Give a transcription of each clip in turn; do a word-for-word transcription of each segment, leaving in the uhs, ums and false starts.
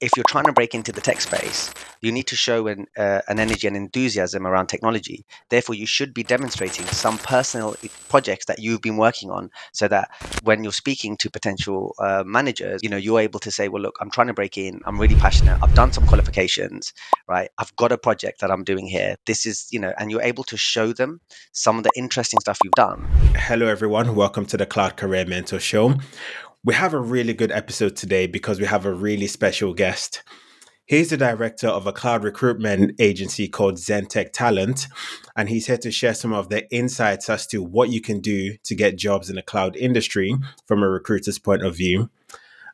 if you're trying to break into the tech space, you need to show an, uh, an energy and enthusiasm around technology. Therefore, you should be demonstrating some personal projects that you've been working on, so that when you're speaking to potential uh, managers, you know, you're able to say, well, look, I'm trying to break in. I'm really passionate. I've done some qualifications, right? I've got a project that I'm doing here. This is, you know, and you're able to show them some of the interesting stuff you've done. Hello, everyone. Welcome to the Cloud Career Mentor Show. We have a really good episode today because we have a really special guest. He's the director of a cloud recruitment agency called Zentech Talent, and he's here to share some of the insights as to what you can do to get jobs in the cloud industry from a recruiter's point of view.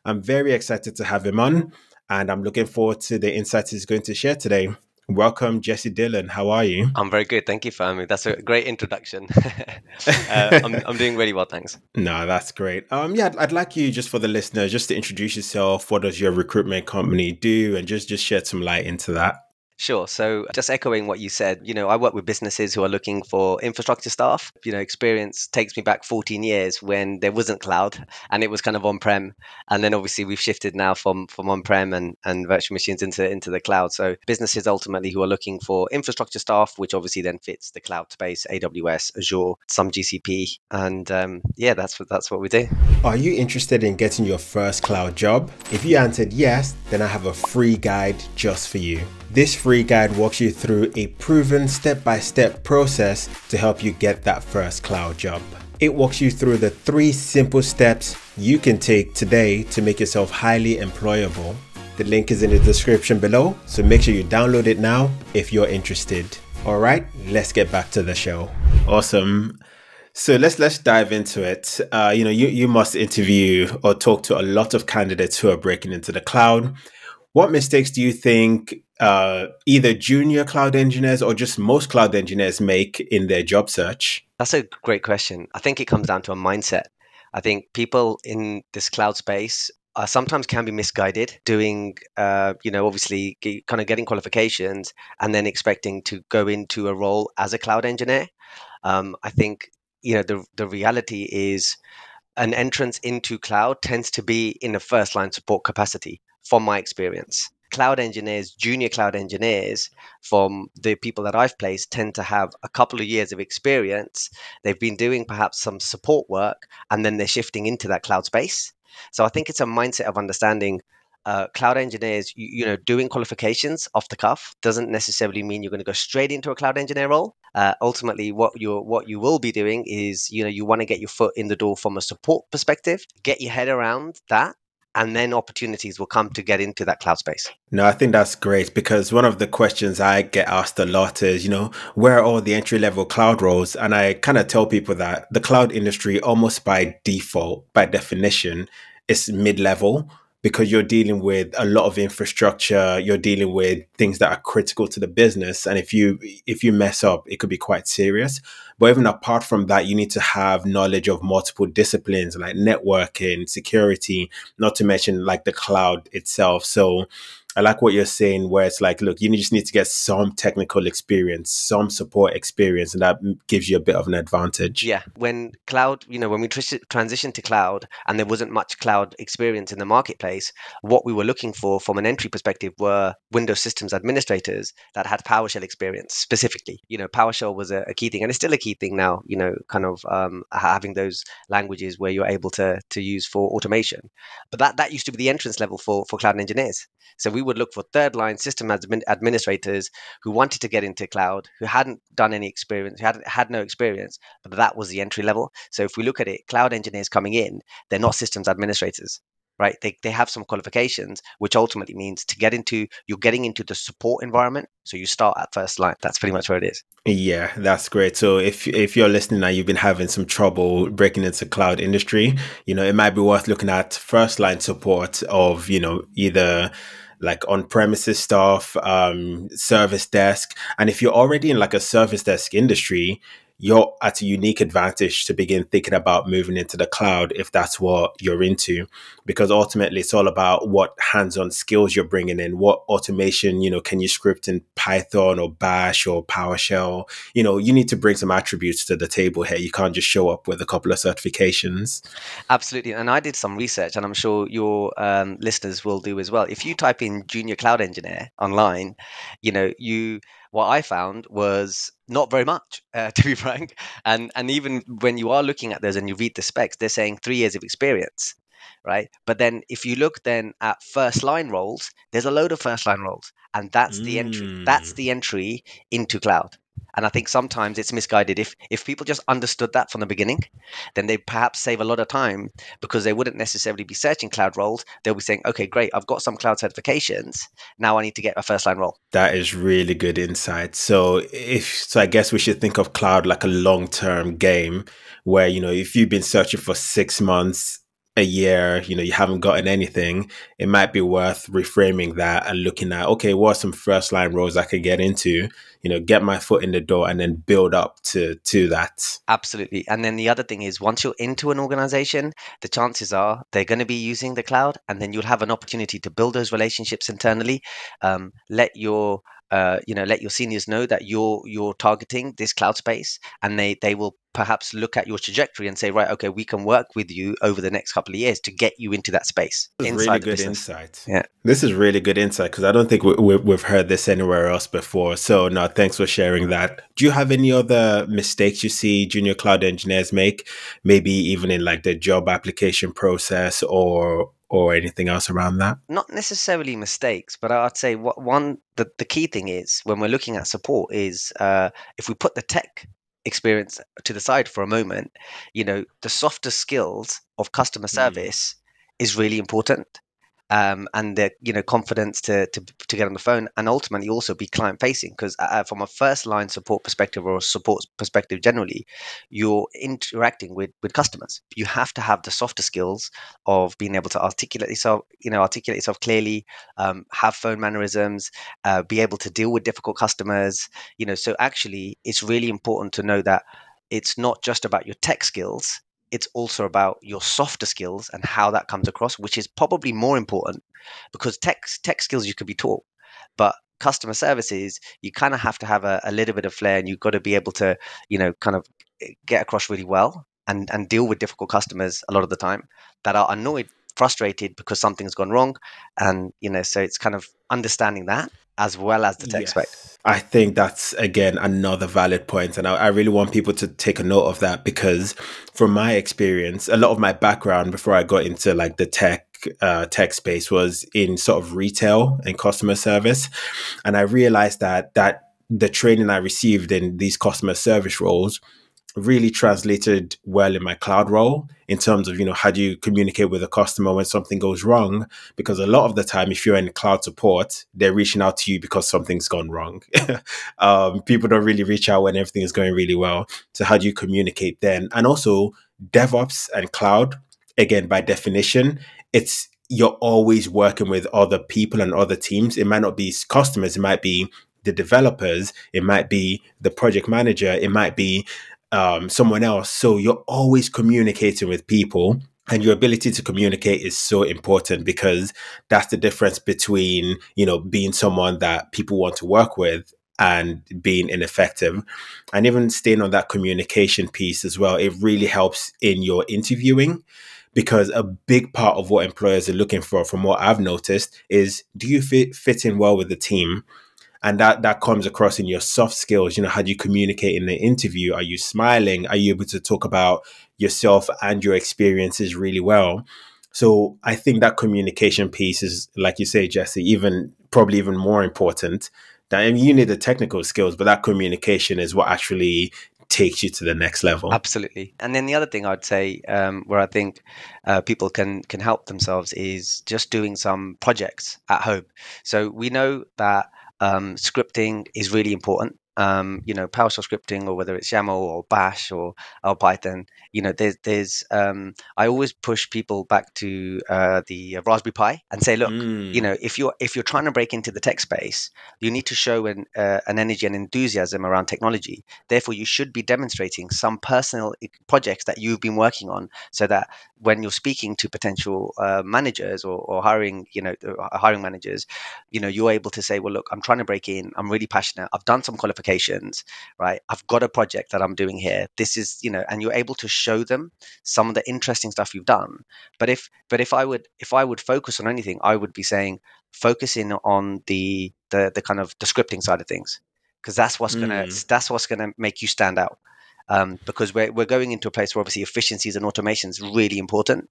I'm very excited to have him on, and I'm looking forward to the insights he's going to share today. Welcome, Jesse Dhillon. How are you? I'm very good. Thank you, Fahmi. That's a great introduction. uh, I'm, I'm doing really well, thanks. No, that's great. Um, yeah, I'd, I'd like you, just for the listeners, just to introduce yourself. What does your recruitment company do? And just, just shed some light into that. Sure. So just echoing what you said, you know, I work with businesses who are looking for infrastructure staff. You know, experience takes me back fourteen years when there wasn't cloud and it was kind of on-prem. And then obviously we've shifted now from, from on-prem and, and virtual machines into, into the cloud. So businesses ultimately who are looking for infrastructure staff, which obviously then fits the cloud space, A W S, Azure, some G C P. And um, yeah, that's what, that's what we do. Are you interested in getting your first cloud job? If you answered yes, then I have a free guide just for you. This free guide walks you through a proven step-by-step process to help you get that first cloud job. It walks you through the three simple steps you can take today to make yourself highly employable. The link is in the description below, so make sure you download it now if you're interested. All right, let's get back to the show. Awesome. So let's let's dive into it. Uh, you know, you, you must interview or talk to a lot of candidates who are breaking into the cloud. What mistakes do you think uh, either junior cloud engineers or just most cloud engineers make in their job search? That's a great question. I think it comes down to a mindset. I think people in this cloud space are sometimes can be misguided, doing, uh, you know, obviously get, kind of getting qualifications and then expecting to go into a role as a cloud engineer. Um, I think, you know, the the reality is an entrance into cloud tends to be in a first line support capacity. From my experience, cloud engineers, junior cloud engineers, from the people that I've placed, tend to have a couple of years of experience. They've been doing perhaps some support work, and then they're shifting into that cloud space. So I think it's a mindset of understanding uh, cloud engineers, you, you know, doing qualifications off the cuff doesn't necessarily mean you're going to go straight into a cloud engineer role. Uh, ultimately, what you're what you will be doing is, you know, you want to get your foot in the door from a support perspective, get your head around that. And then opportunities will come to get into that cloud space. No, I think that's great, because one of the questions I get asked a lot is, you know, where are all the entry-level cloud roles? And I kind of tell people that the cloud industry, almost by default, by definition, is mid-level, because you're dealing with a lot of infrastructure, you're dealing with things that are critical to the business. And if you if you mess up, it could be quite serious. But even apart from that, you need to have knowledge of multiple disciplines like networking, security, not to mention like the cloud itself. So I like what you're saying, where it's like, look, you just need to get some technical experience, some support experience, and that gives you a bit of an advantage. Yeah. When cloud, you know, when we tr- transitioned to cloud and there wasn't much cloud experience in the marketplace, what we were looking for from an entry perspective were Windows systems administrators that had PowerShell experience specifically. You know, PowerShell was a, a key thing, and it's still a key thing now, you know, kind of um, having those languages where you're able to to use for automation. But that, that used to be the entrance level for, for cloud engineers. So we would look for third line system admin administrators who wanted to get into cloud, who hadn't done any experience, who hadn't had no experience, but that was the entry level. So if we look at it, cloud engineers coming in, they're not systems administrators, right? They, they have some qualifications, which ultimately means to get into, you're getting into the support environment. So you start at first line. That's pretty much where it is. Yeah, that's great. So if if you're listening and you've been having some trouble breaking into cloud industry, you know, it might be worth looking at first line support of, you know, either like on-premises stuff, um, service desk. And if you're already in like a service desk industry, you're at a unique advantage to begin thinking about moving into the cloud if that's what you're into, because ultimately it's all about what hands-on skills you're bringing in, what automation, you know, can you script in Python or Bash or PowerShell? You know, you need to bring some attributes to the table here. You can't just show up with a couple of certifications. Absolutely. And I did some research, and I'm sure your um, listeners will do as well. If you type in junior cloud engineer online, you know, you what I found was not very much, uh, to be frank. And and even when you are looking at those and you read the specs, they're saying three years of experience, right? But then if you look then at first line roles, there's a load of first line roles, and that's mm. the entry. That's the entry into cloud. And I think sometimes it's misguided. If if people just understood that from the beginning, then they perhaps save a lot of time, because they wouldn't necessarily be searching cloud roles. They'll be saying, okay, great, I've got some cloud certifications. Now I need to get a first line role. That is really good insight. So if so I guess we should think of cloud like a long-term game where, you know, if you've been searching for six months, a year, you know, you haven't gotten anything, it might be worth reframing that and looking at, okay, what are some first line roles I could get into, you know, get my foot in the door and then build up to, to that. Absolutely. And then the other thing is, once you're into an organization, the chances are they're going to be using the cloud, and then you'll have an opportunity to build those relationships internally. Um, let your Uh, you know, let your seniors know that you're you're targeting this cloud space, and they they will perhaps look at your trajectory and say, right, okay, we can work with you over the next couple of years to get you into that space. This is really good insight. Yeah, this is really good insight, because I don't think we, we, we've heard this anywhere else before. So, no, thanks for sharing that. Do you have any other mistakes you see junior cloud engineers make, maybe even in like the job application process or or anything else around that? Not necessarily mistakes, but I'd say what one, the, the key thing is when we're looking at support is uh, if we put the tech experience to the side for a moment, you know, the softer skills of customer service mm. is really important. Um, and the, you know, confidence to, to to get on the phone, and ultimately also be client facing, because uh, from a first line support perspective or a support perspective generally, you're interacting with with customers. You have to have the softer skills of being able to articulate yourself, you know, articulate yourself clearly, um, have phone mannerisms, uh, be able to deal with difficult customers. You know, so actually, it's really important to know that it's not just about your tech skills. It's also about your softer skills and how that comes across, which is probably more important, because tech tech skills you could be taught, but customer services, you kind of have to have a, a little bit of flair, and you've got to be able to, you know, kind of get across really well and, and deal with difficult customers a lot of the time that are annoyed, frustrated because something's gone wrong. And, you know, so it's kind of understanding that as well as the tech yes. spec. I think that's, again, another valid point. And I, I really want people to take a note of that, because from my experience, a lot of my background before I got into like the tech, uh, tech space was in sort of retail and customer service. And I realized that that the training I received in these customer service roles really translated well in my cloud role, in terms of, you know, how do you communicate with a customer when something goes wrong? Because a lot of the time, if you're in cloud support, they're reaching out to you because something's gone wrong. um, people don't really reach out when everything is going really well. So how do you communicate then? And also DevOps and cloud, again, by definition, it's you're always working with other people and other teams. It might not be customers. It might be the developers. It might be the project manager. It might be um someone else. So you're always communicating with people, and your ability to communicate is so important, because that's the difference between, you know, being someone that people want to work with and being ineffective. And even staying on that communication piece as well, it really helps in your interviewing, because a big part of what employers are looking for, from what I've noticed, is do you fit, fit in well with the team? And that, that comes across in your soft skills. You know, how do you communicate in the interview? Are you smiling? Are you able to talk about yourself and your experiences really well? So I think that communication piece is, like you say, Jesse, even probably even more important. That, I mean, you need the technical skills, but that communication is what actually takes you to the next level. Absolutely. And then the other thing I'd say um, where I think uh, people can can help themselves is just doing some projects at home. So we know that Um, scripting is really important, um, you know, PowerShell scripting, or whether it's YAML or Bash or, or Python, you know, there's, there's, um, I always push people back to uh, the Raspberry Pi and say, look, mm. you know, if you're, if you're trying to break into the tech space, you need to show an, uh, an energy and enthusiasm around technology. Therefore, you should be demonstrating some personal projects that you've been working on, so that when you're speaking to potential uh, managers or, or hiring, you know, hiring managers, you know, you're able to say, well, look, I'm trying to break in. I'm really passionate. I've done some qualifications. Right, I've got a project that I'm doing here. This is, you know, and you're able to show them some of the interesting stuff you've done. But if, but if I would, if I would focus on anything, I would be saying focus in on the the, the kind of the scripting side of things, because that's what's gonna mm. that's what's gonna make you stand out. Um, because we're we're going into a place where obviously efficiencies and automation is really important.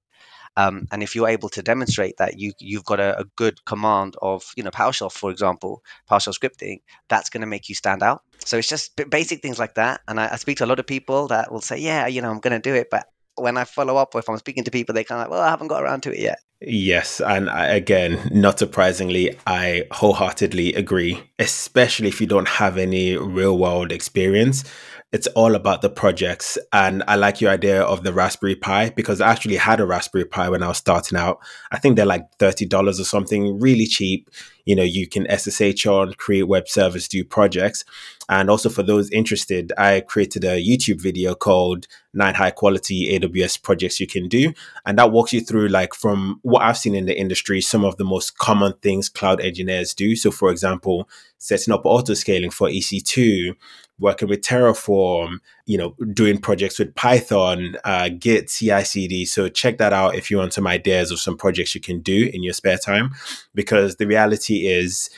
Um, and if you're able to demonstrate that you, you've got a, a good command of, you know, PowerShell, for example, PowerShell scripting, that's going to make you stand out. So it's just basic things like that. And I, I speak to a lot of people that will say, yeah, you know, I'm going to do it. But when I follow up, or if I'm speaking to people, they kind of like, well, I haven't got around to it yet. Yes. And I, again, not surprisingly, I wholeheartedly agree, especially if you don't have any real world experience. It's all about the projects. And I like your idea of the Raspberry Pi, because I actually had a Raspberry Pi when I was starting out. I think they're like thirty dollars or something, really cheap. You know, you can S S H on, create web servers, do projects. And also for those interested, I created a YouTube video called nine High Quality A W S Projects You Can Do. And that walks you through, like, from what I've seen in the industry, some of the most common things cloud engineers do. So for example, setting up auto-scaling for E C two, working with Terraform, you know, doing projects with Python, uh, Git, C I C D. So check that out if you want some ideas of some projects you can do in your spare time, because the reality is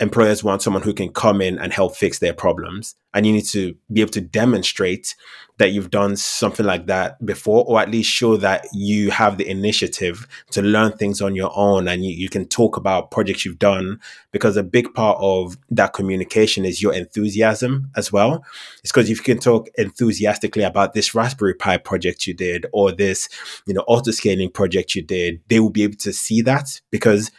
employers want someone who can come in and help fix their problems. And you need to be able to demonstrate that you've done something like that before, or at least show that you have the initiative to learn things on your own, and you, you can talk about projects you've done, because a big part of that communication is your enthusiasm as well. It's because if you can talk enthusiastically about this Raspberry Pi project you did, or this, you know, auto-scaling project you did, they will be able to see that, because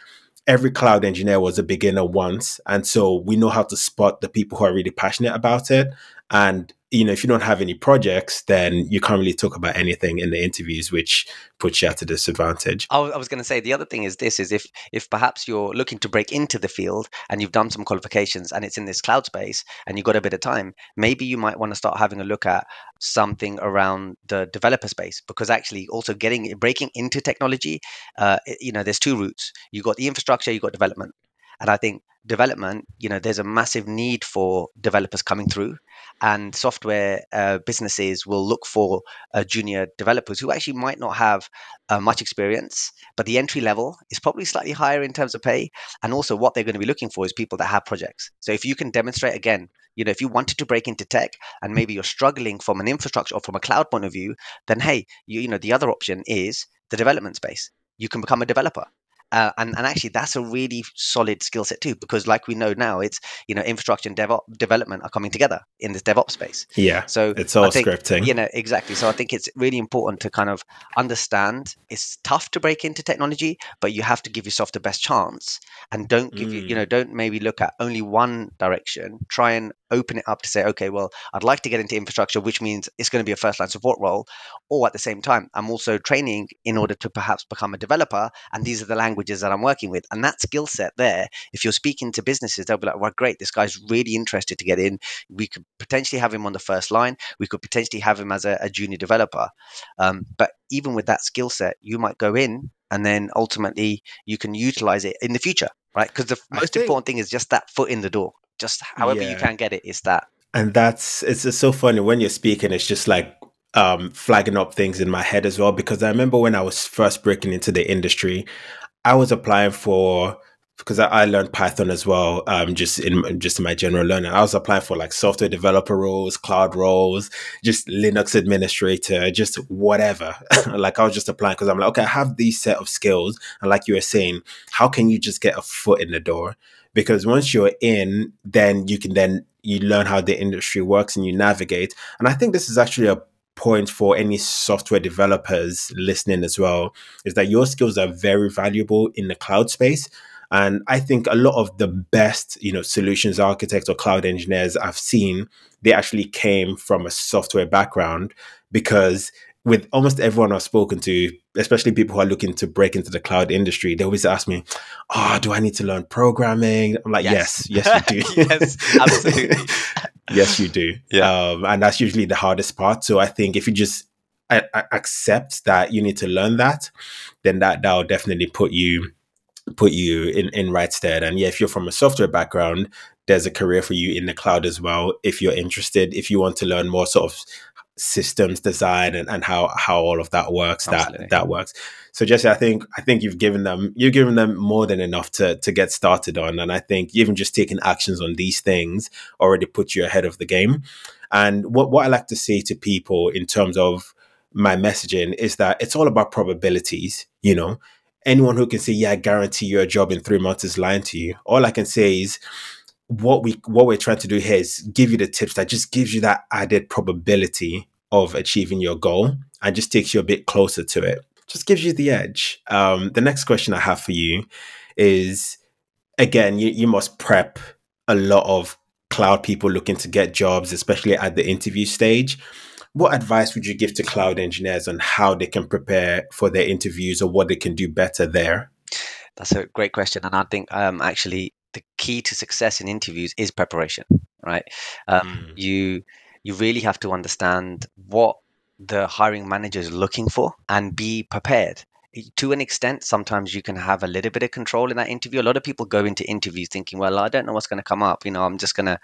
every cloud engineer was a beginner once. And so we know how to spot the people who are really passionate about it. And, you know, if you don't have any projects, then you can't really talk about anything in the interviews, which puts you at a disadvantage. I was going to say, the other thing is this, is if, if perhaps you're looking to break into the field and you've done some qualifications and it's in this cloud space and you've got a bit of time, maybe you might want to start having a look at something around the developer space, because actually also getting breaking into technology, uh, you know, there's two routes. You've got the infrastructure, you've got development. And I think development, you know, there's a massive need for developers coming through, and software uh, businesses will look for uh, junior developers who actually might not have uh, much experience, but the entry level is probably slightly higher in terms of pay. And also what they're going to be looking for is people that have projects. So if you can demonstrate, again, you know, if you wanted to break into tech and maybe you're struggling from an infrastructure or from a cloud point of view, then, hey, you, you know, the other option is the development space. You can become a developer. Uh, and, and actually, that's a really solid skill set too, because like we know now, it's, you know, infrastructure and DevOps development are coming together in this DevOps space. Yeah, so it's all I think, scripting. You know, exactly. So I think it's really important to kind of understand it's tough to break into technology, but you have to give yourself the best chance, and don't give mm. you, you know, don't maybe look at only one direction. Try and open it up to say, okay, well, I'd like to get into infrastructure, which means it's going to be a first line support role. Or at the same time, I'm also training in order to perhaps become a developer. And these are the languages that I'm working with. And that skill set there, if you're speaking to businesses, they'll be like, well, great, this guy's really interested to get in. We could potentially have him on the first line. We could potentially have him as a, a junior developer. Um, but even with that skill set, you might go in and then ultimately you can utilize it in the future, right? Because the I most think... important thing is just that foot in the door. Just however yeah. you can get it is that. And that's, it's just so funny when you're speaking, it's just like, um, flagging up things in my head as well, because I remember when I was first breaking into the industry, I was applying for, because I, I learned Python as well, um, just in just in my general learning. I was applying for like software developer roles, cloud roles, just Linux administrator, just whatever. Like I was just applying because I'm like, okay, I have these set of skills. And like you were saying, how can you just get a foot in the door? Because once you're in, then you can then, you learn how the industry works and you navigate. And I think this is actually a point for any software developers listening as well, is that your skills are very valuable in the cloud space. And I think a lot of the best, you know, solutions architects or cloud engineers I've seen, they actually came from a software background, because with almost everyone I've spoken to, especially people who are looking to break into the cloud industry, they always ask me, oh, do I need to learn programming? I'm like, yes, yes, yes you do. Yes, absolutely. Yes, you do. Yeah. Um, and that's usually the hardest part. So I think if you just I, I accept that you need to learn that, then that that'll definitely put you put you in, in right stead. And yeah, if you're from a software background, there's a career for you in the cloud as well. If you're interested, if you want to learn more sort of systems design and, and how how all of that works, Absolutely. that that works. So Jesse, I think I think you've given them you've given them more than enough to to get started on. And I think even just taking actions on these things already puts you ahead of the game. And what what I like to say to people in terms of my messaging is that it's all about probabilities. You know, anyone who can say, yeah, I guarantee you a job in three months is lying to you. All I can say is what we what we're trying to do here is give you the tips that just gives you that added probability of achieving your goal and just takes you a bit closer to it. Just gives you the edge. Um, the next question I have for you is, again, you, you must prep a lot of cloud people looking to get jobs, especially at the interview stage. What advice would you give to cloud engineers on how they can prepare for their interviews or what they can do better there? That's a great question. And I think um, actually the key to success in interviews is preparation, right? Um, mm. You you really have to understand what the hiring manager is looking for and be prepared. To an extent, sometimes you can have a little bit of control in that interview. A lot of people go into interviews thinking, well, I don't know what's going to come up. You know, I'm just going to,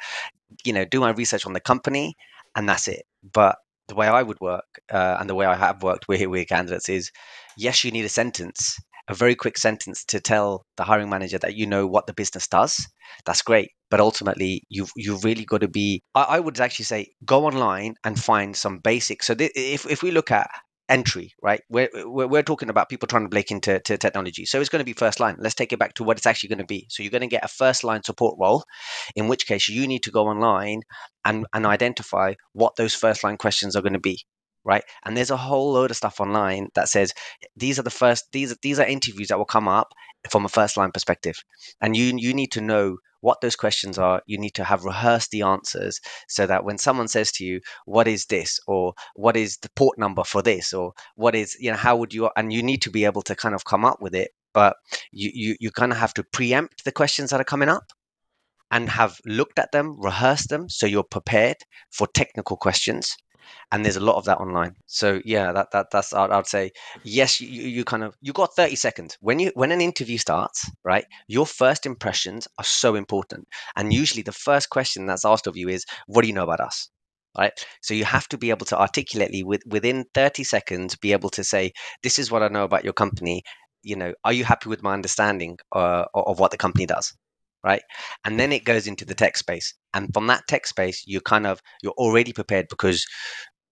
you know, do my research on the company and that's it. But the way I would work uh, and the way I have worked with, with candidates is, yes, you need a sentence, a very quick sentence to tell the hiring manager that you know what the business does. That's great. But ultimately, you've, you've really got to be, I, I would actually say, go online and find some basics. So th- if, if we look at entry, right, we're, we're, we're talking about people trying to break into to technology. So it's going to be first line. Let's take it back to what it's actually going to be. So you're going to get a first line support role, in which case you need to go online and, and identify what those first line questions are going to be. Right. And there's a whole load of stuff online that says these are the first these these are interviews that will come up from a first line perspective. And you you need to know what those questions are. You need to have rehearsed the answers so that when someone says to you, what is this, or what is the port number for this, or what is, you know, how would you, and you need to be able to kind of come up with it. But you you, you kind of have to preempt the questions that are coming up and have looked at them, rehearsed them. So you're prepared for technical questions. And there's a lot of that online. So yeah, that that that's I would say yes. You you kind of you got thirty seconds when you when an interview starts, right? Your first impressions are so important, and usually the first question that's asked of you is, "What do you know about us?" Right? So you have to be able to articulately with, within thirty seconds be able to say, "This is what I know about your company." You know, are you happy with my understanding uh, of what the company does? Right. And then it goes into the tech space. And from that tech space, you kind of you're already prepared because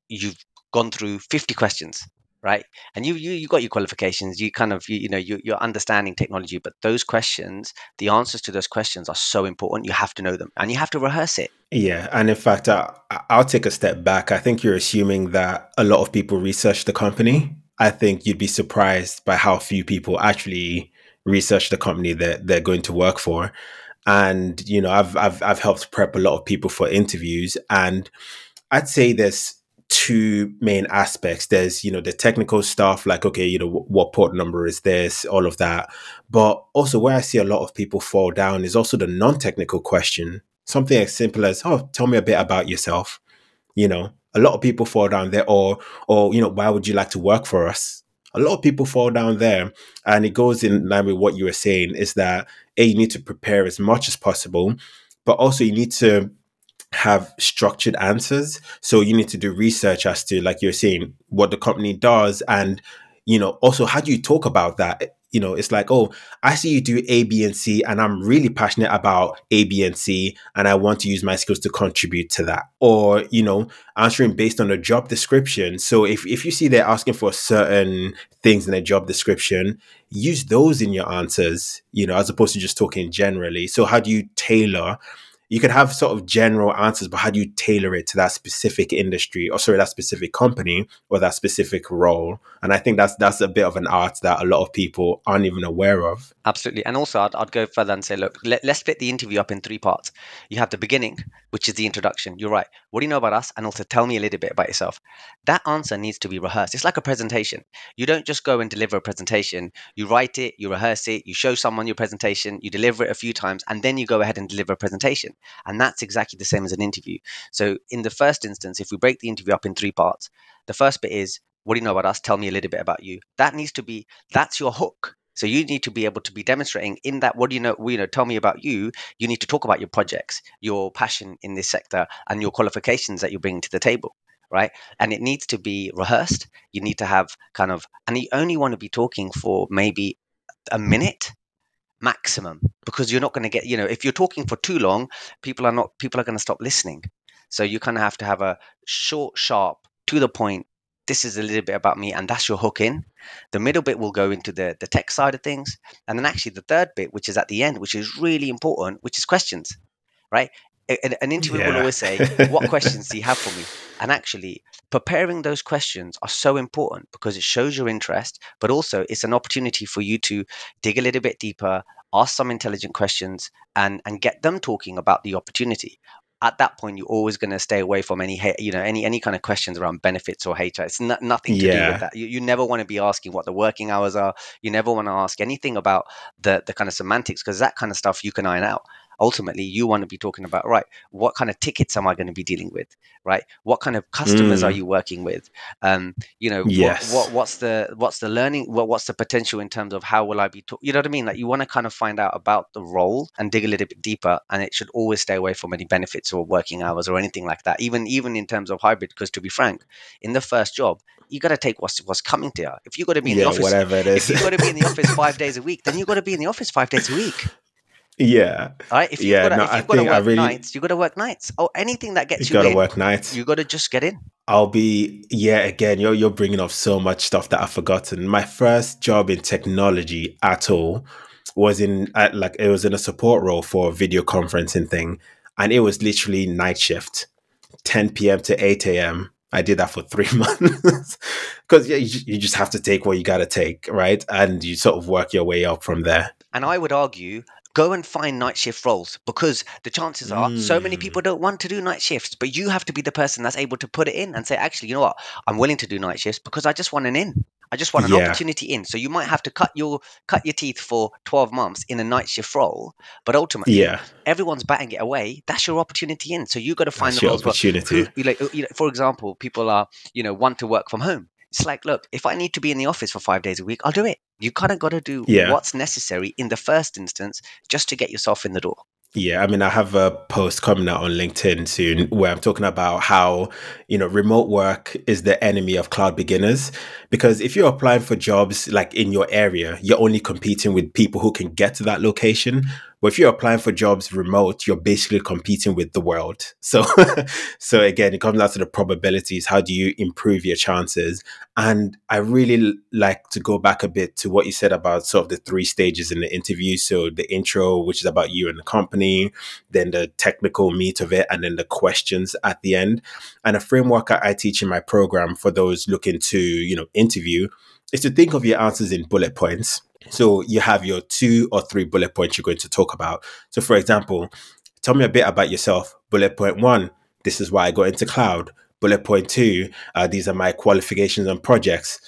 you've gone through fifty questions. Right. And you you you got your qualifications. You kind of, you, you know, you, you're understanding technology. But those questions, the answers to those questions are so important. You have to know them and you have to rehearse it. Yeah. And in fact, I, I'll take a step back. I think you're assuming that a lot of people research the company. I think you'd be surprised by how few people actually research the company that they're going to work for. And, you know, I've, I've, I've helped prep a lot of people for interviews. And I'd say there's two main aspects. There's, you know, the technical stuff, like, okay, you know, w- what port number is this, all of that. But also where I see a lot of people fall down is also the non-technical question. Something as simple as, oh, tell me a bit about yourself. You know, a lot of people fall down there or, or, you know, why would you like to work for us? A lot of people fall down there, and it goes in line with what you were saying is that A, you need to prepare as much as possible, but also you need to have structured answers. So you need to do research as to, like you're saying, what the company does. And, you know, also how do you talk about that? You know, it's like, oh, I see you do A, B, and C, and I'm really passionate about A, B, and C, and I want to use my skills to contribute to that. Or, you know, answering based on a job description. So if, if you see they're asking for certain things in a job description, use those in your answers, you know, as opposed to just talking generally. So how do you tailor you could have sort of general answers, but how do you tailor it to that specific industry or sorry, that specific company or that specific role? And I think that's that's a bit of an art that a lot of people aren't even aware of. Absolutely. And also I'd, I'd go further and say, look, let, let's split the interview up in three parts. You have the beginning, which is the introduction. You're right. What do you know about us? And also tell me a little bit about yourself. That answer needs to be rehearsed. It's like a presentation. You don't just go and deliver a presentation. You write it, you rehearse it, you show someone your presentation, you deliver it a few times, and then you go ahead and deliver a presentation. And that's exactly the same as an interview. So in the first instance, if we break the interview up in three parts, the first bit is, what do you know about us? Tell me a little bit about you. That needs to be, that's your hook. So you need to be able to be demonstrating in that, what do you know, well, you know, tell me about you. You need to talk about your projects, your passion in this sector, and your qualifications that you're bringing to the table. Right. And it needs to be rehearsed. You need to have kind of, and you only want to be talking for maybe a minute maximum, because you're not going to get, you know, if you're talking for too long, people are not, people are going to stop listening. So you kind of have to have a short, sharp, to the point. This is a little bit about me, and that's your hook in. The middle bit will go into the, the tech side of things. And then actually the third bit, which is at the end, which is really important, which is questions, right? An interviewer yeah. will always say, what questions do you have for me? And actually, preparing those questions are so important because it shows your interest, but also it's an opportunity for you to dig a little bit deeper, ask some intelligent questions, and, and get them talking about the opportunity. At that point, you're always going to stay away from any, you know, any any kind of questions around benefits or H R. It's not, nothing to yeah. do with that. You, you never want to be asking what the working hours are. You never want to ask anything about the, the kind of semantics, because that kind of stuff you can iron out. Ultimately, you want to be talking about, right, what kind of tickets am I going to be dealing with, right? What kind of customers mm. are you working with? Um, you know, yes. what, what, what's the what's the learning? What, what's the potential in terms of how will I be talking? You know what I mean? Like, you want to kind of find out about the role and dig a little bit deeper. And it should always stay away from any benefits or working hours or anything like that, even even in terms of hybrid. Because to be frank, in the first job, you got to take what's what's coming to you. If you got to be in yeah, the office, whatever it is. If you got to be in the office five days a week, then you got to be in the office five days a week. Yeah. All right. If you've yeah, got no, to work really, nights, you've got to work nights. Oh, anything that gets you, you got to work nights. You got to just get in. I'll be, yeah, again, you're, you're bringing up so much stuff that I've forgotten. My first job in technology at all was in, at, like, it was in a support role for a video conferencing thing. And it was literally night shift, ten p m to eight a m I did that for three months because yeah, you, you just have to take what you got to take, right? And you sort of work your way up from there. And I would argue, go and find night shift roles, because the chances are mm. so many people don't want to do night shifts, but you have to be the person that's able to put it in and say, actually, you know what? I'm willing to do night shifts because I just want an in. I just want an yeah. opportunity in. So you might have to cut your cut your teeth for twelve months in a night shift role, but ultimately, yeah. everyone's batting it away. That's your opportunity in. So you got to find that's the roles. Opportunity. Who, you know, you know, for example, people are, you know, want to work from home. It's like, look, if I need to be in the office for five days a week, I'll do it. You kind of got to do yeah. what's necessary in the first instance just to get yourself in the door. Yeah, I mean, I have a post coming out on LinkedIn soon where I'm talking about how, you know, remote work is the enemy of cloud beginners, because if you're applying for jobs like in your area, you're only competing with people who can get to that location. But if you're applying for jobs remote, you're basically competing with the world. So, so again, it comes down to the probabilities. How do you improve your chances? And I really like to go back a bit to what you said about sort of the three stages in the interview. So the intro, which is about you and the company, then the technical meat of it, and then the questions at the end. And a framework I teach in my program for those looking to, you know, interview is to think of your answers in bullet points. So you have your two or three bullet points you're going to talk about. So for example, tell me a bit about yourself. Bullet point one, this is why I got into cloud. Bullet point two, uh, these are my qualifications and projects.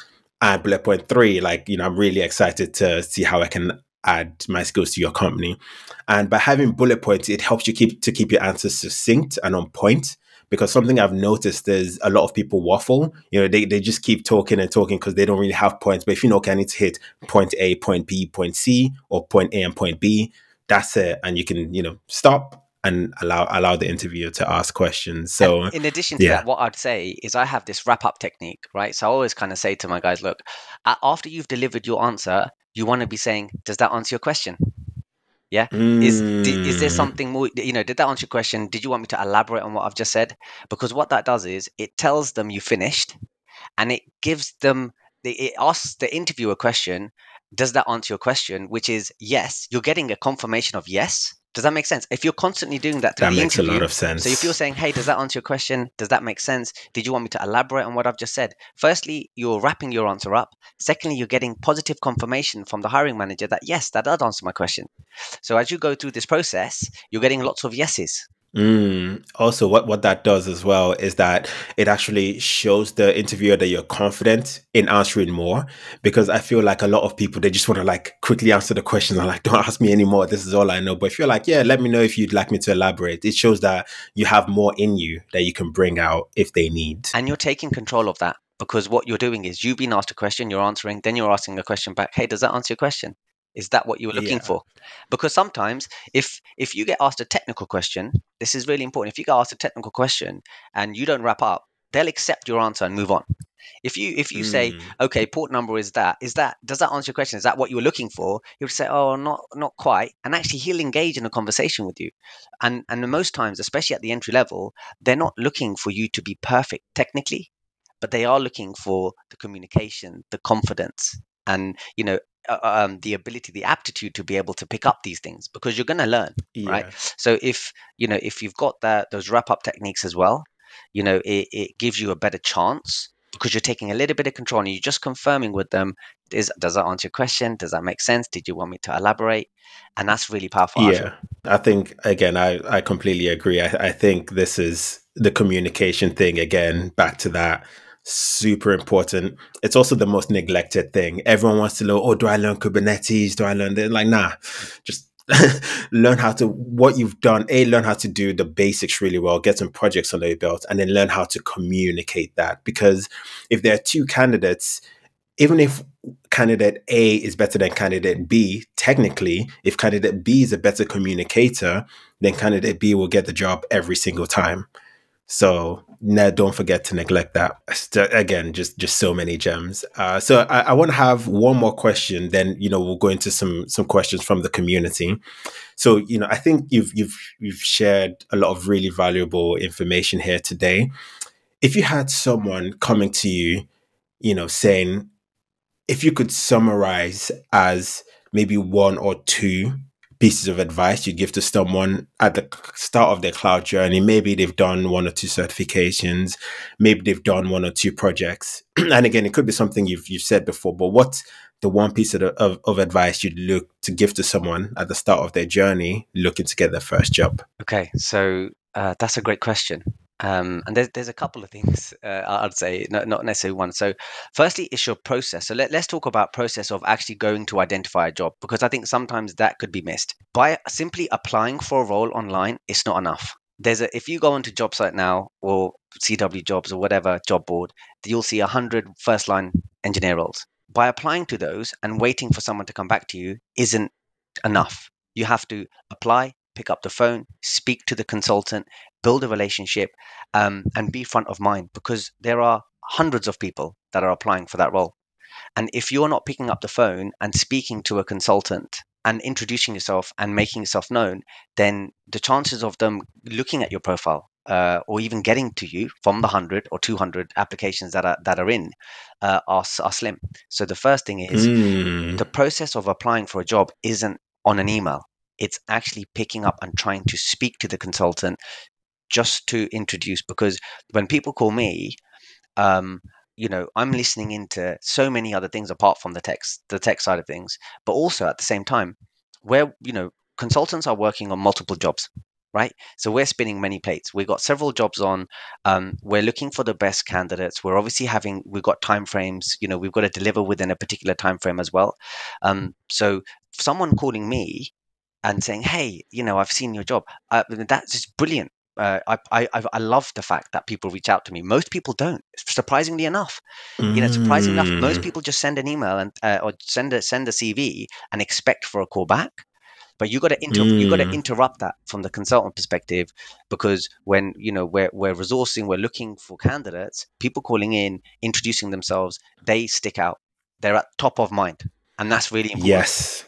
And bullet point three, like, you know, I'm really excited to see how I can add my skills to your company. And by having bullet points, it helps you keep to keep your answers succinct and on point. Because something I've noticed is a lot of people waffle. You know, they, they just keep talking and talking because they don't really have points. But if you know, okay, I need to hit point A, point B, point C, or point A and point B, that's it. And you can, you know, stop and allow allow the interviewer to ask questions. So and in addition to yeah. that, what I'd say is I have this wrap-up technique, right? So I always kind of say to my guys, look, after you've delivered your answer, you want to be saying, does that answer your question? Yeah. Mm. Is is there something more, you know, did that answer your question? Did you want me to elaborate on what I've just said? Because what that does is it tells them you finished, and it gives them, it asks the interviewer a question. Does that answer your question? Which is yes, you're getting a confirmation of yes. Does that make sense? If you're constantly doing that, that makes a lot of sense. So if you're saying, hey, does that answer your question? Does that make sense? Did you want me to elaborate on what I've just said? Firstly, you're wrapping your answer up. Secondly, you're getting positive confirmation from the hiring manager that, yes, that does answer my question. So as you go through this process, you're getting lots of yeses. Mm. Also, what, what that does as well is that it actually shows the interviewer that you're confident in answering more, because I feel like a lot of people, they just want to like quickly answer the questions. I'm like, don't ask me anymore. This is all I know. But if you're like, yeah, let me know if you'd like me to elaborate. It shows that you have more in you that you can bring out if they need. And you're taking control of that, because what you're doing is you've been asked a question, you're answering, then you're asking a question back. Hey, does that answer your question? Is that what you were looking yeah. for? Because sometimes if if you get asked a technical question, this is really important. If you get asked a technical question and you don't wrap up, they'll accept your answer and move on. If you if you mm. say, okay, port number is that, is that, does that answer your question? Is that what you were looking for? He'll say, oh, not not quite. And actually he'll engage in a conversation with you. And and most times, especially at the entry level, they're not looking for you to be perfect technically, but they are looking for the communication, the confidence, and you know, Um, the ability, the aptitude to be able to pick up these things, because you're going to learn, yeah. right? So if, you know, if you've got that, those wrap-up techniques as well, you know, it, it gives you a better chance, because you're taking a little bit of control and you're just confirming with them, is, does that answer your question? Does that make sense? Did you want me to elaborate? And that's really powerful. Yeah, Azure. I think, again, I, I completely agree. I, I think this is the communication thing, again, back to that. Super important. It's also the most neglected thing. Everyone wants to know, oh, do I learn Kubernetes? Do I learn this? Like, nah, just learn how to, what you've done, A, learn how to do the basics really well, get some projects under your belt, and then learn how to communicate that. Because if there are two candidates, even if candidate A is better than candidate B, technically, if candidate B is a better communicator, then candidate B will get the job every single time. So no, don't forget to neglect that. Again, just just so many gems. Uh, so I, I want to have one more question. Then you know we'll go into some some questions from the community. So you know I think you've you've you've shared a lot of really valuable information here today. If you had someone coming to you, you know, saying if you could summarize as maybe one or two pieces of advice you give to someone at the start of their cloud journey. Maybe they've done one or two certifications, maybe they've done one or two projects. And again, it could be something you've you've said before, but what's the one piece of, of, of advice you'd look to give to someone at the start of their journey looking to get their first job? Okay, so uh, that's a great question. Um, and there's, there's a couple of things uh, I'd say, no, not necessarily one. So firstly, it's your process. So let, let's talk about process of actually going to identify a job, because I think sometimes that could be missed. By simply applying for a role online, it's not enough. There's a, if you go onto job site now or C W jobs or whatever job board, you'll see one hundred first line engineer roles. By applying to those and waiting for someone to come back to you isn't enough. You have to apply, pick up the phone, speak to the consultant, build a relationship, um, and be front of mind, because there are hundreds of people that are applying for that role. And if you're not picking up the phone and speaking to a consultant and introducing yourself and making yourself known, then the chances of them looking at your profile uh, or even getting to you from the one hundred or two hundred applications that are that are in uh, are, are slim. So the first thing is mm. the process of applying for a job isn't on an email. It's actually picking up and trying to speak to the consultant, just to introduce, because when people call me, um, you know, I'm listening into so many other things apart from the text, the tech side of things, but also at the same time where, you know, consultants are working on multiple jobs, right? So we're spinning many plates. We've got several jobs on, um, we're looking for the best candidates. We're obviously having, we've got timeframes, you know, we've got to deliver within a particular time frame as well. Um, so someone calling me and saying, hey, you know, I've seen your job. Uh, that's just brilliant. Uh, I, I I love the fact that people reach out to me. Most people don't, surprisingly enough. Mm. You know, surprisingly enough, most people just send an email and uh, or send a send a C V and expect for a call back. But you got to inter- mm. you got to interrupt that from the consultant perspective, because when you know we're we're resourcing, we're looking for candidates. People calling in, introducing themselves, they stick out. They're at top of mind, and that's really important. Yes.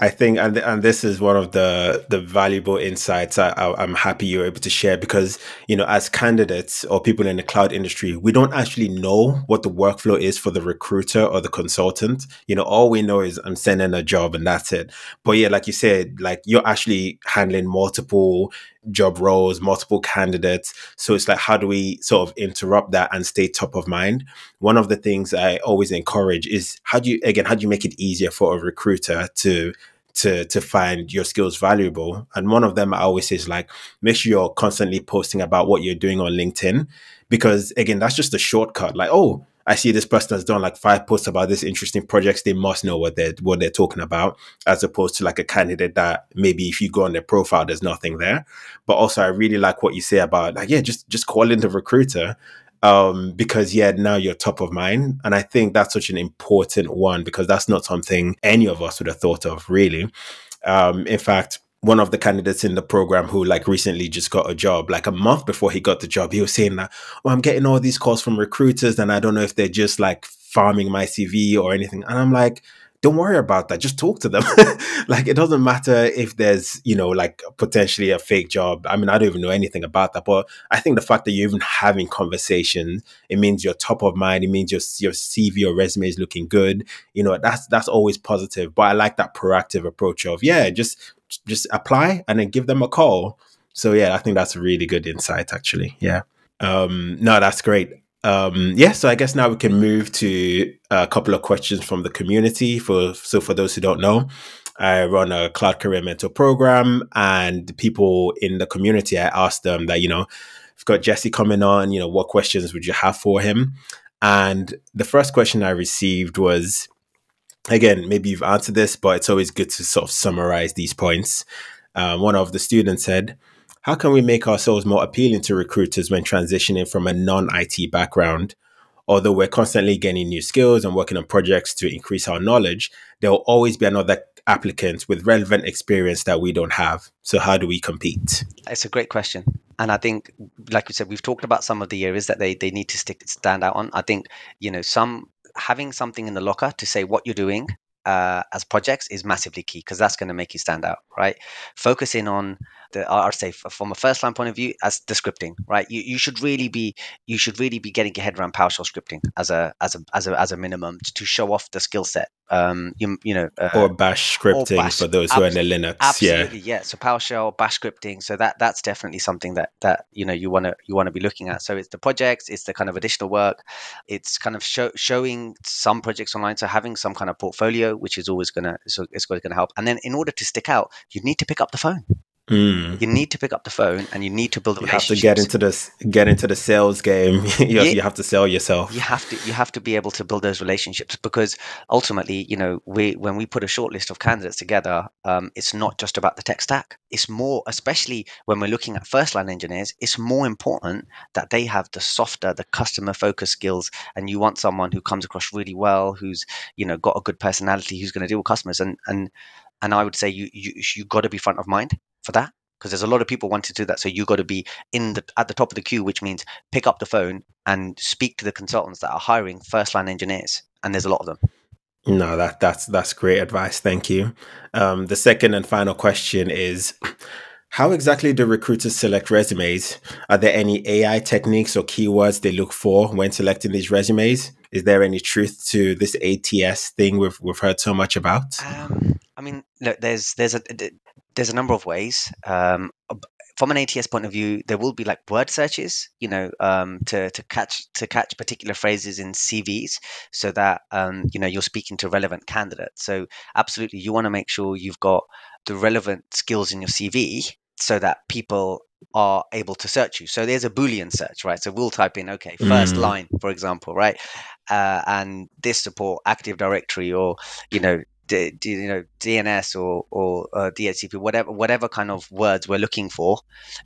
I think, and and this is one of the the valuable insights I, I, I'm happy you're able to share, because, you know, as candidates or people in the cloud industry, we don't actually know what the workflow is for the recruiter or the consultant. You know, all we know is I'm sending a job and that's it. But yeah, like you said, like you're actually handling multiple job roles, multiple candidates. So it's like, how do we sort of interrupt that and stay top of mind? One of the things I always encourage is how do you, again, how do you make it easier for a recruiter to to to find your skills valuable? And one of them I always say is like, make sure you're constantly posting about what you're doing on LinkedIn, because again, that's just a shortcut. Like, oh, I see this person has done like five posts about this interesting projects. They must know what they're, what they're talking about, as opposed to like a candidate that maybe if you go on their profile, there's nothing there. But also I really like what you say about like, yeah, just, just call in the recruiter, um, because yeah, now you're top of mind. And I think that's such an important one, because that's not something any of us would have thought of really. Um, in fact, one of the candidates in the program who like recently just got a job, like a month before he got the job, he was saying that, well, I'm getting all these calls from recruiters and I don't know if they're just like farming my C V or anything. And I'm like, don't worry about that. Just talk to them. Like, it doesn't matter if there's, you know, like potentially a fake job. I mean, I don't even know anything about that. But I think the fact that you're even having conversations, it means you're top of mind. It means your, your C V or resume is looking good. You know, that's, that's always positive. But I like that proactive approach of, yeah, just, just apply and then give them a call. So yeah, I think that's a really good insight actually. Yeah. Um, no, that's great. Um, yeah, so I guess now we can move to a couple of questions from the community. For so for those who don't know, I run a Cloud Career Mentor program, and the people in the community, I asked them that, you know, I've got Jesse coming on, you know, what questions would you have for him? And the first question I received was, again, maybe you've answered this, but it's always good to sort of summarize these points. Um, one of the students said, how can we make ourselves more appealing to recruiters when transitioning from a non-I T background? Although we're constantly gaining new skills and working on projects to increase our knowledge, there will always be another applicant with relevant experience that we don't have. So how do we compete? It's a great question. And I think, like you said, we've talked about some of the areas that they, they need to stick stand out on. I think, you know, some having something in the locker to say what you're doing Uh, as projects is massively key, because that's going to make you stand out, right? Focus in on the, I'll say from a first line point of view, as the scripting, right? You you should really be you should really be getting your head around PowerShell scripting as a as a as a as a minimum to show off the skill set. Um, you you know, uh, or Bash scripting or Bash, for those who are in the Linux, absolutely, yeah, yeah. So PowerShell, Bash scripting, so that that's definitely something that that you know you want to you want to be looking at. So it's the projects, it's the kind of additional work, it's kind of show, showing some projects online, so having some kind of portfolio, which is always going to so it's going to help. And then in order to stick out, you need to pick up the phone. Mm. You need to pick up the phone, and you need to build. You have to get into this, get into the sales game. you, have, you have to sell yourself. You have to, you have to be able to build those relationships, because ultimately, you know, we when we put a short list of candidates together, um, it's not just about the tech stack. It's more, especially when we're looking at first line engineers, it's more important that they have the softer, the customer focused skills. And you want someone who comes across really well, who's you know got a good personality, who's going to deal with customers, and and and I would say you you you got to be front of mind for that, because there's a lot of people wanting to do that. So you got to be in the at the top of the queue, which means pick up the phone and speak to the consultants that are hiring first line engineers, and there's a lot of them. No, that that's that's great advice. Thank you. Um, the second and final question is, how exactly do recruiters select resumes? Are there any A I techniques or keywords they look for when selecting these resumes? Is there any truth to this A T S thing we've we've heard so much about? Um, I mean, look, there's there's a there's a number of ways. Um, from an A T S point of view, there will be like word searches, you know, um, to to catch to catch particular phrases in C Vs, so that um, you know you're speaking to relevant candidates. So absolutely, you want to make sure you've got the relevant skills in your C V, so that people are able to search you. So there's a Boolean search, right? So we'll type in, okay, first mm. line, for example, right? Uh, and this support Active Directory, or, you know, D, D, you know, D N S or or uh, D H C P, whatever whatever kind of words we're looking for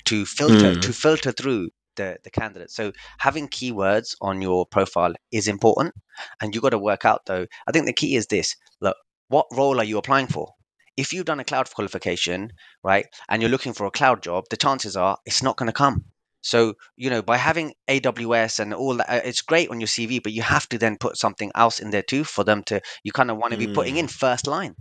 to filter mm. to filter through the the candidates. So having keywords on your profile is important, and you got to work out though. I think the key is this: look, what role are you applying for? If you've done a cloud qualification, right, and you're looking for a cloud job, the chances are it's not going to come. So, you know, by having A W S and all that, it's great on your C V, but you have to then put something else in there too for them to, you kind of want to be mm. putting in first line.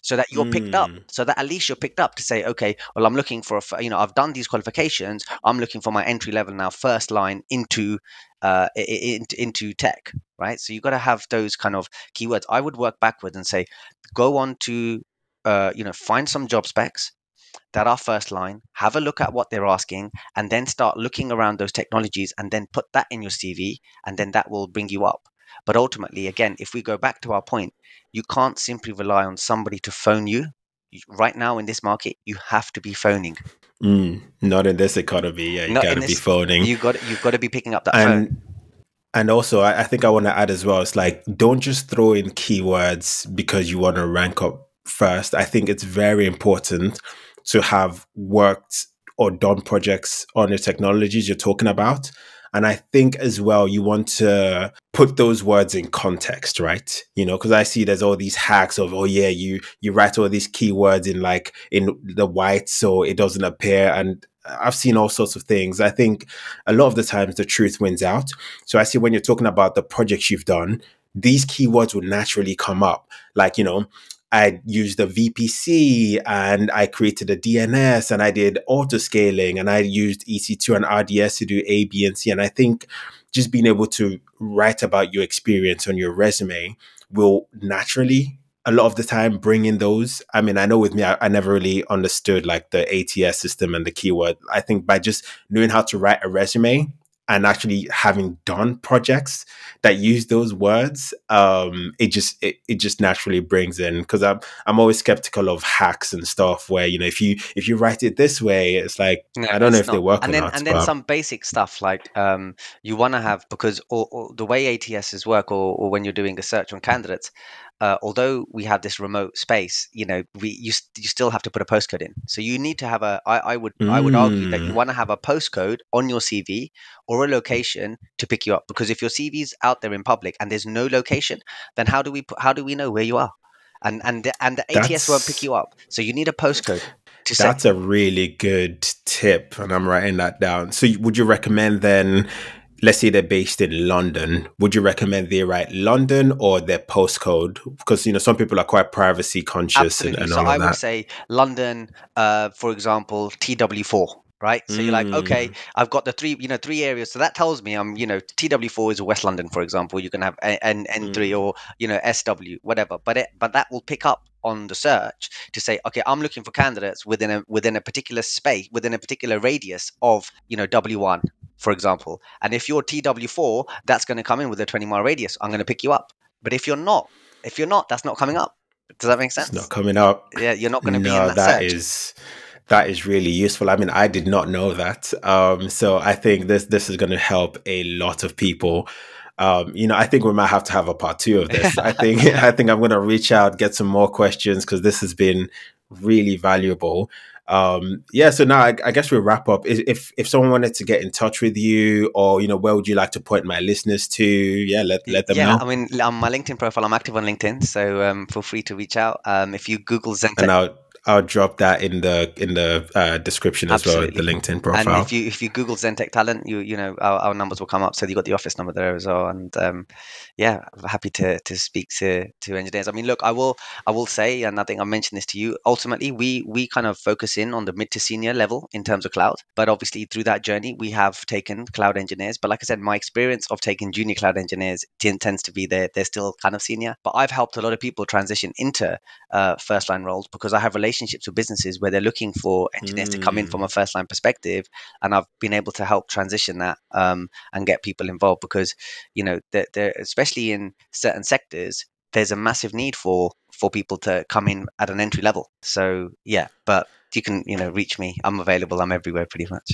so that you're mm. picked up, so that at least you're picked up to say, okay, well, I'm looking for, a, you know, I've done these qualifications. I'm looking for my entry level now, first line into uh, in, into tech, right? So you've got to have those kind of keywords. I would work backwards and say, go on to, uh, you know, find some job specs that are first line, have a look at what they're asking, and then start looking around those technologies and then put that in your C V, and then that will bring you up. But ultimately, again, if we go back to our point, you can't simply rely on somebody to phone you. Right now in this market, you have to be phoning. Mm, not in this economy. Yeah, you got to be phoning. You got, you've got to be picking up that and, phone. And also, I, I think I want to add as well, it's like, don't just throw in keywords because you want to rank up first. I think it's very important to have worked or done projects on the technologies you're talking about. And I think as well, you want to put those words in context, right? You know, because I see there's all these hacks of, oh yeah, you you write all these keywords in like in the white so it doesn't appear. And I've seen all sorts of things. I think a lot of the times the truth wins out. So I see when you're talking about the projects you've done, these keywords will naturally come up. Like, you know, I used a V P C and I created a D N S and I did auto scaling and I used E C two and R D S to do A, B, and C. And I think just being able to write about your experience on your resume will naturally, a lot of the time, bring in those. I mean, I know with me, I, I never really understood like the A T S system and the keyword. I think by just knowing how to write a resume and actually having done projects that use those words, um, it just it, it just naturally brings in, because I'm I'm always skeptical of hacks and stuff where, you know, if you if you write it this way, it's like, no, I don't know if not. they work. And or then not, and but... then some basic stuff like um, you want to have, because or, or the way A T Ss work, or, or when you're doing a search on candidates, uh, although we have this remote space, you know, we you you still have to put a postcode in. So you need to have a. I, I would mm. I would argue that you want to have a postcode on your C V, or a location to pick you up, because if your C V's out there in public and there's no location, then how do we how do we know where you are? And and and the A T S that's, won't pick you up. So you need a postcode. To that's say. a really good tip, and I'm writing that down. So would you recommend then? Let's say they're based in London. Would you recommend they write London or their postcode? Because, you know, some people are quite privacy conscious. Absolutely. and, and so all I of that. I would say London, uh, for example, T W four. Right. So mm. you're like, okay, I've got the three, you know, three areas. So that tells me I'm, you know, T W four is West London, for example. You can have N N three mm. or, you know, S W, whatever. But it, but that will pick up on the search to say, okay, I'm looking for candidates within a within a particular space, within a particular radius of, you know, W one, for example. And if you're T W four, that's going to come in with a twenty mile radius. I'm going to pick you up. But if you're not, if you're not, that's not coming up. Does that make sense? It's not coming up. Yeah, you're not going to no, be in that, that search. Is... That is really useful. I mean, I did not know that. Um, so I think this this is going to help a lot of people. Um, you know, I think we might have to have a part two of this. I think I think I'm going to reach out, get some more questions, because this has been really valuable. Um, yeah. So now I, I guess we'll wrap up. If if someone wanted to get in touch with you, or, you know, where would you like to point my listeners to? Yeah, let let them yeah, know. Yeah, I mean, on my LinkedIn profile, I'm active on LinkedIn, so um, feel free to reach out. Um, if you Google Zentech. I'll drop that in the in the uh, description as Absolutely. well, the LinkedIn profile. And if you if you Google Zentech Talent, you you know our, our numbers will come up. So you got the office number there as well. And um, yeah, I'm happy to to speak to to engineers. I mean, look, I will I will say, and I think I mentioned this to you. Ultimately, we we kind of focus in on the mid to senior level in terms of cloud. But obviously, through that journey, we have taken cloud engineers. But like I said, my experience of taking junior cloud engineers tends to be they're they're still kind of senior. But I've helped a lot of people transition into uh, first line roles, because I have relationships. relationships with businesses where they're looking for engineers mm. to come in from a first line perspective, and I've been able to help transition that um, and get people involved, because, you know, they're, they're, especially in certain sectors, there's a massive need for for people to come in at an entry level. So yeah, but you can, you know, reach me. I'm available. I'm everywhere pretty much.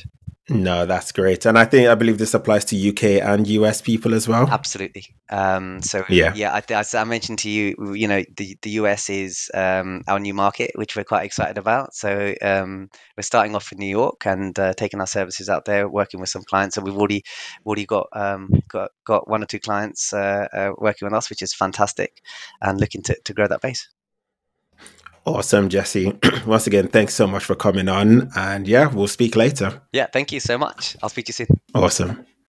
No, that's great. And I think, I believe this applies to U K and U S people as well. Absolutely. Um, so yeah, yeah I, th- I mentioned to you, you know, the, the U S is um, our new market, which we're quite excited about. So um, we're starting off in New York and uh, taking our services out there, working with some clients. And we've already already got um, got, got one or two clients uh, uh, working with us, which is fantastic, and looking to, to grow that base. Awesome, Jesse. Once again, thanks so much for coming on. And yeah, we'll speak later. Yeah, thank you so much. I'll speak to you soon. Awesome.